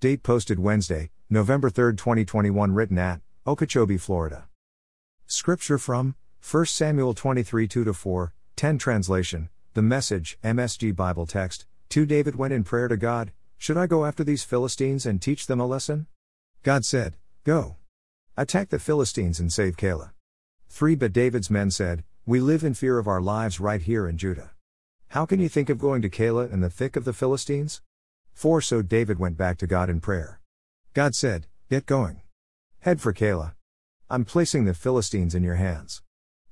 Date posted Wednesday, November 3, 2021. Written at Okeechobee, Florida. Scripture from 1 Samuel 23 2-4, 10 translation, The Message, MSG Bible text, 2 David went in prayer to God, Should I go after these Philistines and teach them a lesson? God said, Go. Attack the Philistines and save Keilah. 3 But David's men said, We live in fear of our lives right here in Judah. How can you think of going to Keilah in the thick of the Philistines? 4 So David went back to God in prayer. God said, Get going. Head for Keilah. I'm placing the Philistines in your hands.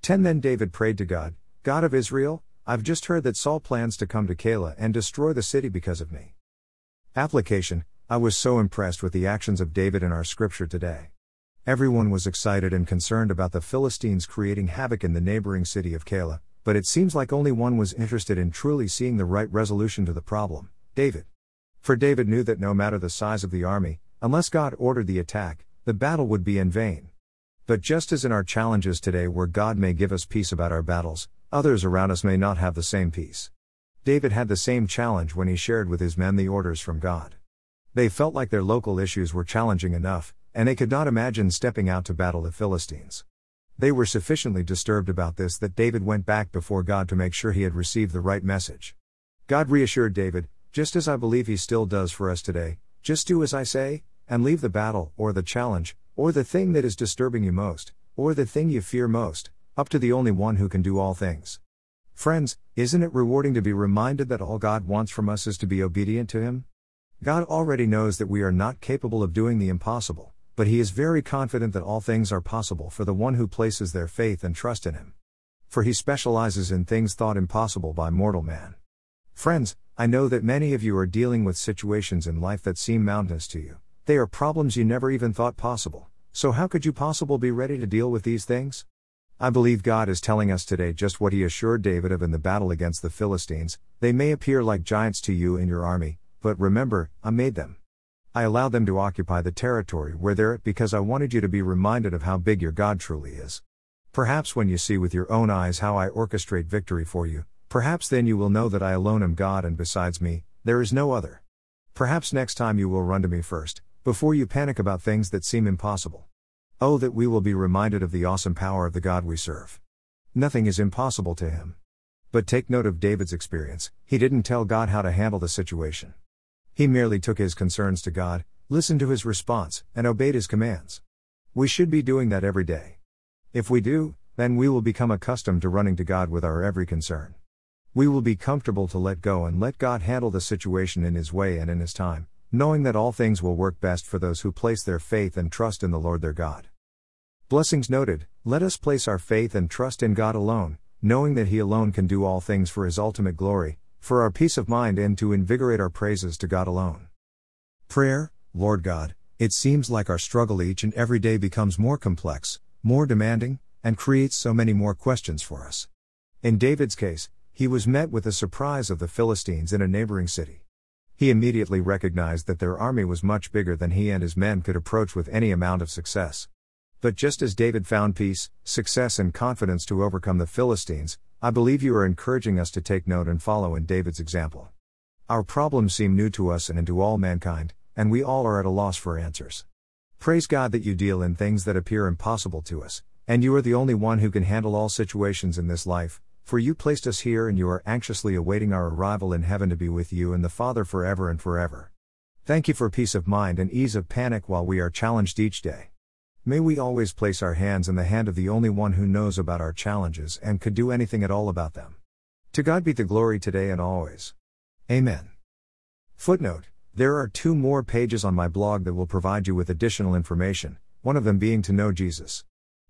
10 Then David prayed to God, God of Israel, I've just heard that Saul plans to come to Keilah and destroy the city because of me. Application: I was so impressed with the actions of David in our scripture today. Everyone was excited and concerned about the Philistines creating havoc in the neighboring city of Keilah, but it seems like only one was interested in truly seeing the right resolution to the problem, David. For David knew that no matter the size of the army, unless God ordered the attack, the battle would be in vain. But just as in our challenges today where God may give us peace about our battles, others around us may not have the same peace. David had the same challenge when he shared with his men the orders from God. They felt like their local issues were challenging enough, and they could not imagine stepping out to battle the Philistines. They were sufficiently disturbed about this that David went back before God to make sure he had received the right message. God reassured David, just as I believe he still does for us today, just do as I say, and leave the battle, or the challenge, or the thing that is disturbing you most, or the thing you fear most, up to the only one who can do all things. Friends, isn't it rewarding to be reminded that all God wants from us is to be obedient to Him? God already knows that we are not capable of doing the impossible, but He is very confident that all things are possible for the one who places their faith and trust in Him. For He specializes in things thought impossible by mortal man. Friends, I know that many of you are dealing with situations in life that seem mountainous to you. They are problems you never even thought possible, so how could you possibly be ready to deal with these things? I believe God is telling us today just what He assured David of in the battle against the Philistines. They may appear like giants to you and your army, but remember, I made them. I allowed them to occupy the territory where they're at because I wanted you to be reminded of how big your God truly is. Perhaps when you see with your own eyes how I orchestrate victory for you, perhaps then you will know that I alone am God and besides me, there is no other. Perhaps next time you will run to me first, before you panic about things that seem impossible. Oh, that we will be reminded of the awesome power of the God we serve. Nothing is impossible to Him. But take note of David's experience. He didn't tell God how to handle the situation. He merely took his concerns to God, listened to His response, and obeyed His commands. We should be doing that every day. If we do, then we will become accustomed to running to God with our every concern. We will be comfortable to let go and let God handle the situation in His way and in His time, knowing that all things will work best for those who place their faith and trust in the Lord their God. Blessings noted, let us place our faith and trust in God alone, knowing that He alone can do all things for His ultimate glory, for our peace of mind and to invigorate our praises to God alone. Prayer, Lord God, it seems like our struggle each and every day becomes more complex, more demanding, and creates so many more questions for us. In David's case, he was met with the surprise of the Philistines in a neighboring city. He immediately recognized that their army was much bigger than he and his men could approach with any amount of success. But just as David found peace, success, and confidence to overcome the Philistines, I believe you are encouraging us to take note and follow in David's example. Our problems seem new to us and to all mankind, and we all are at a loss for answers. Praise God that you deal in things that appear impossible to us, and you are the only one who can handle all situations in this life. For you placed us here and you are anxiously awaiting our arrival in heaven to be with you and the Father forever and forever. Thank you for peace of mind and ease of panic while we are challenged each day. May we always place our hands in the hand of the only one who knows about our challenges and could do anything at all about them. To God be the glory today and always. Amen. Footnote: There are 2 more pages on my blog that will provide you with additional information, one of them being to know Jesus.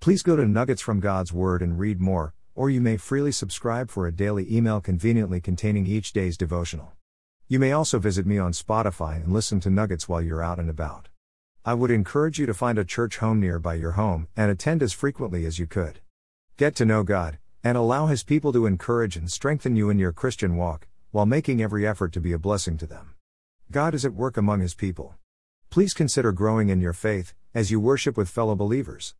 please go to Nuggets from God's Word and read more, or you may freely subscribe for a daily email conveniently containing each day's devotional. You may also visit me on Spotify and listen to Nuggets while you're out and about. I would encourage you to find a church home nearby your home and attend as frequently as you could. Get to know God, and allow His people to encourage and strengthen you in your Christian walk, while making every effort to be a blessing to them. God is at work among His people. Please consider growing in your faith, as you worship with fellow believers.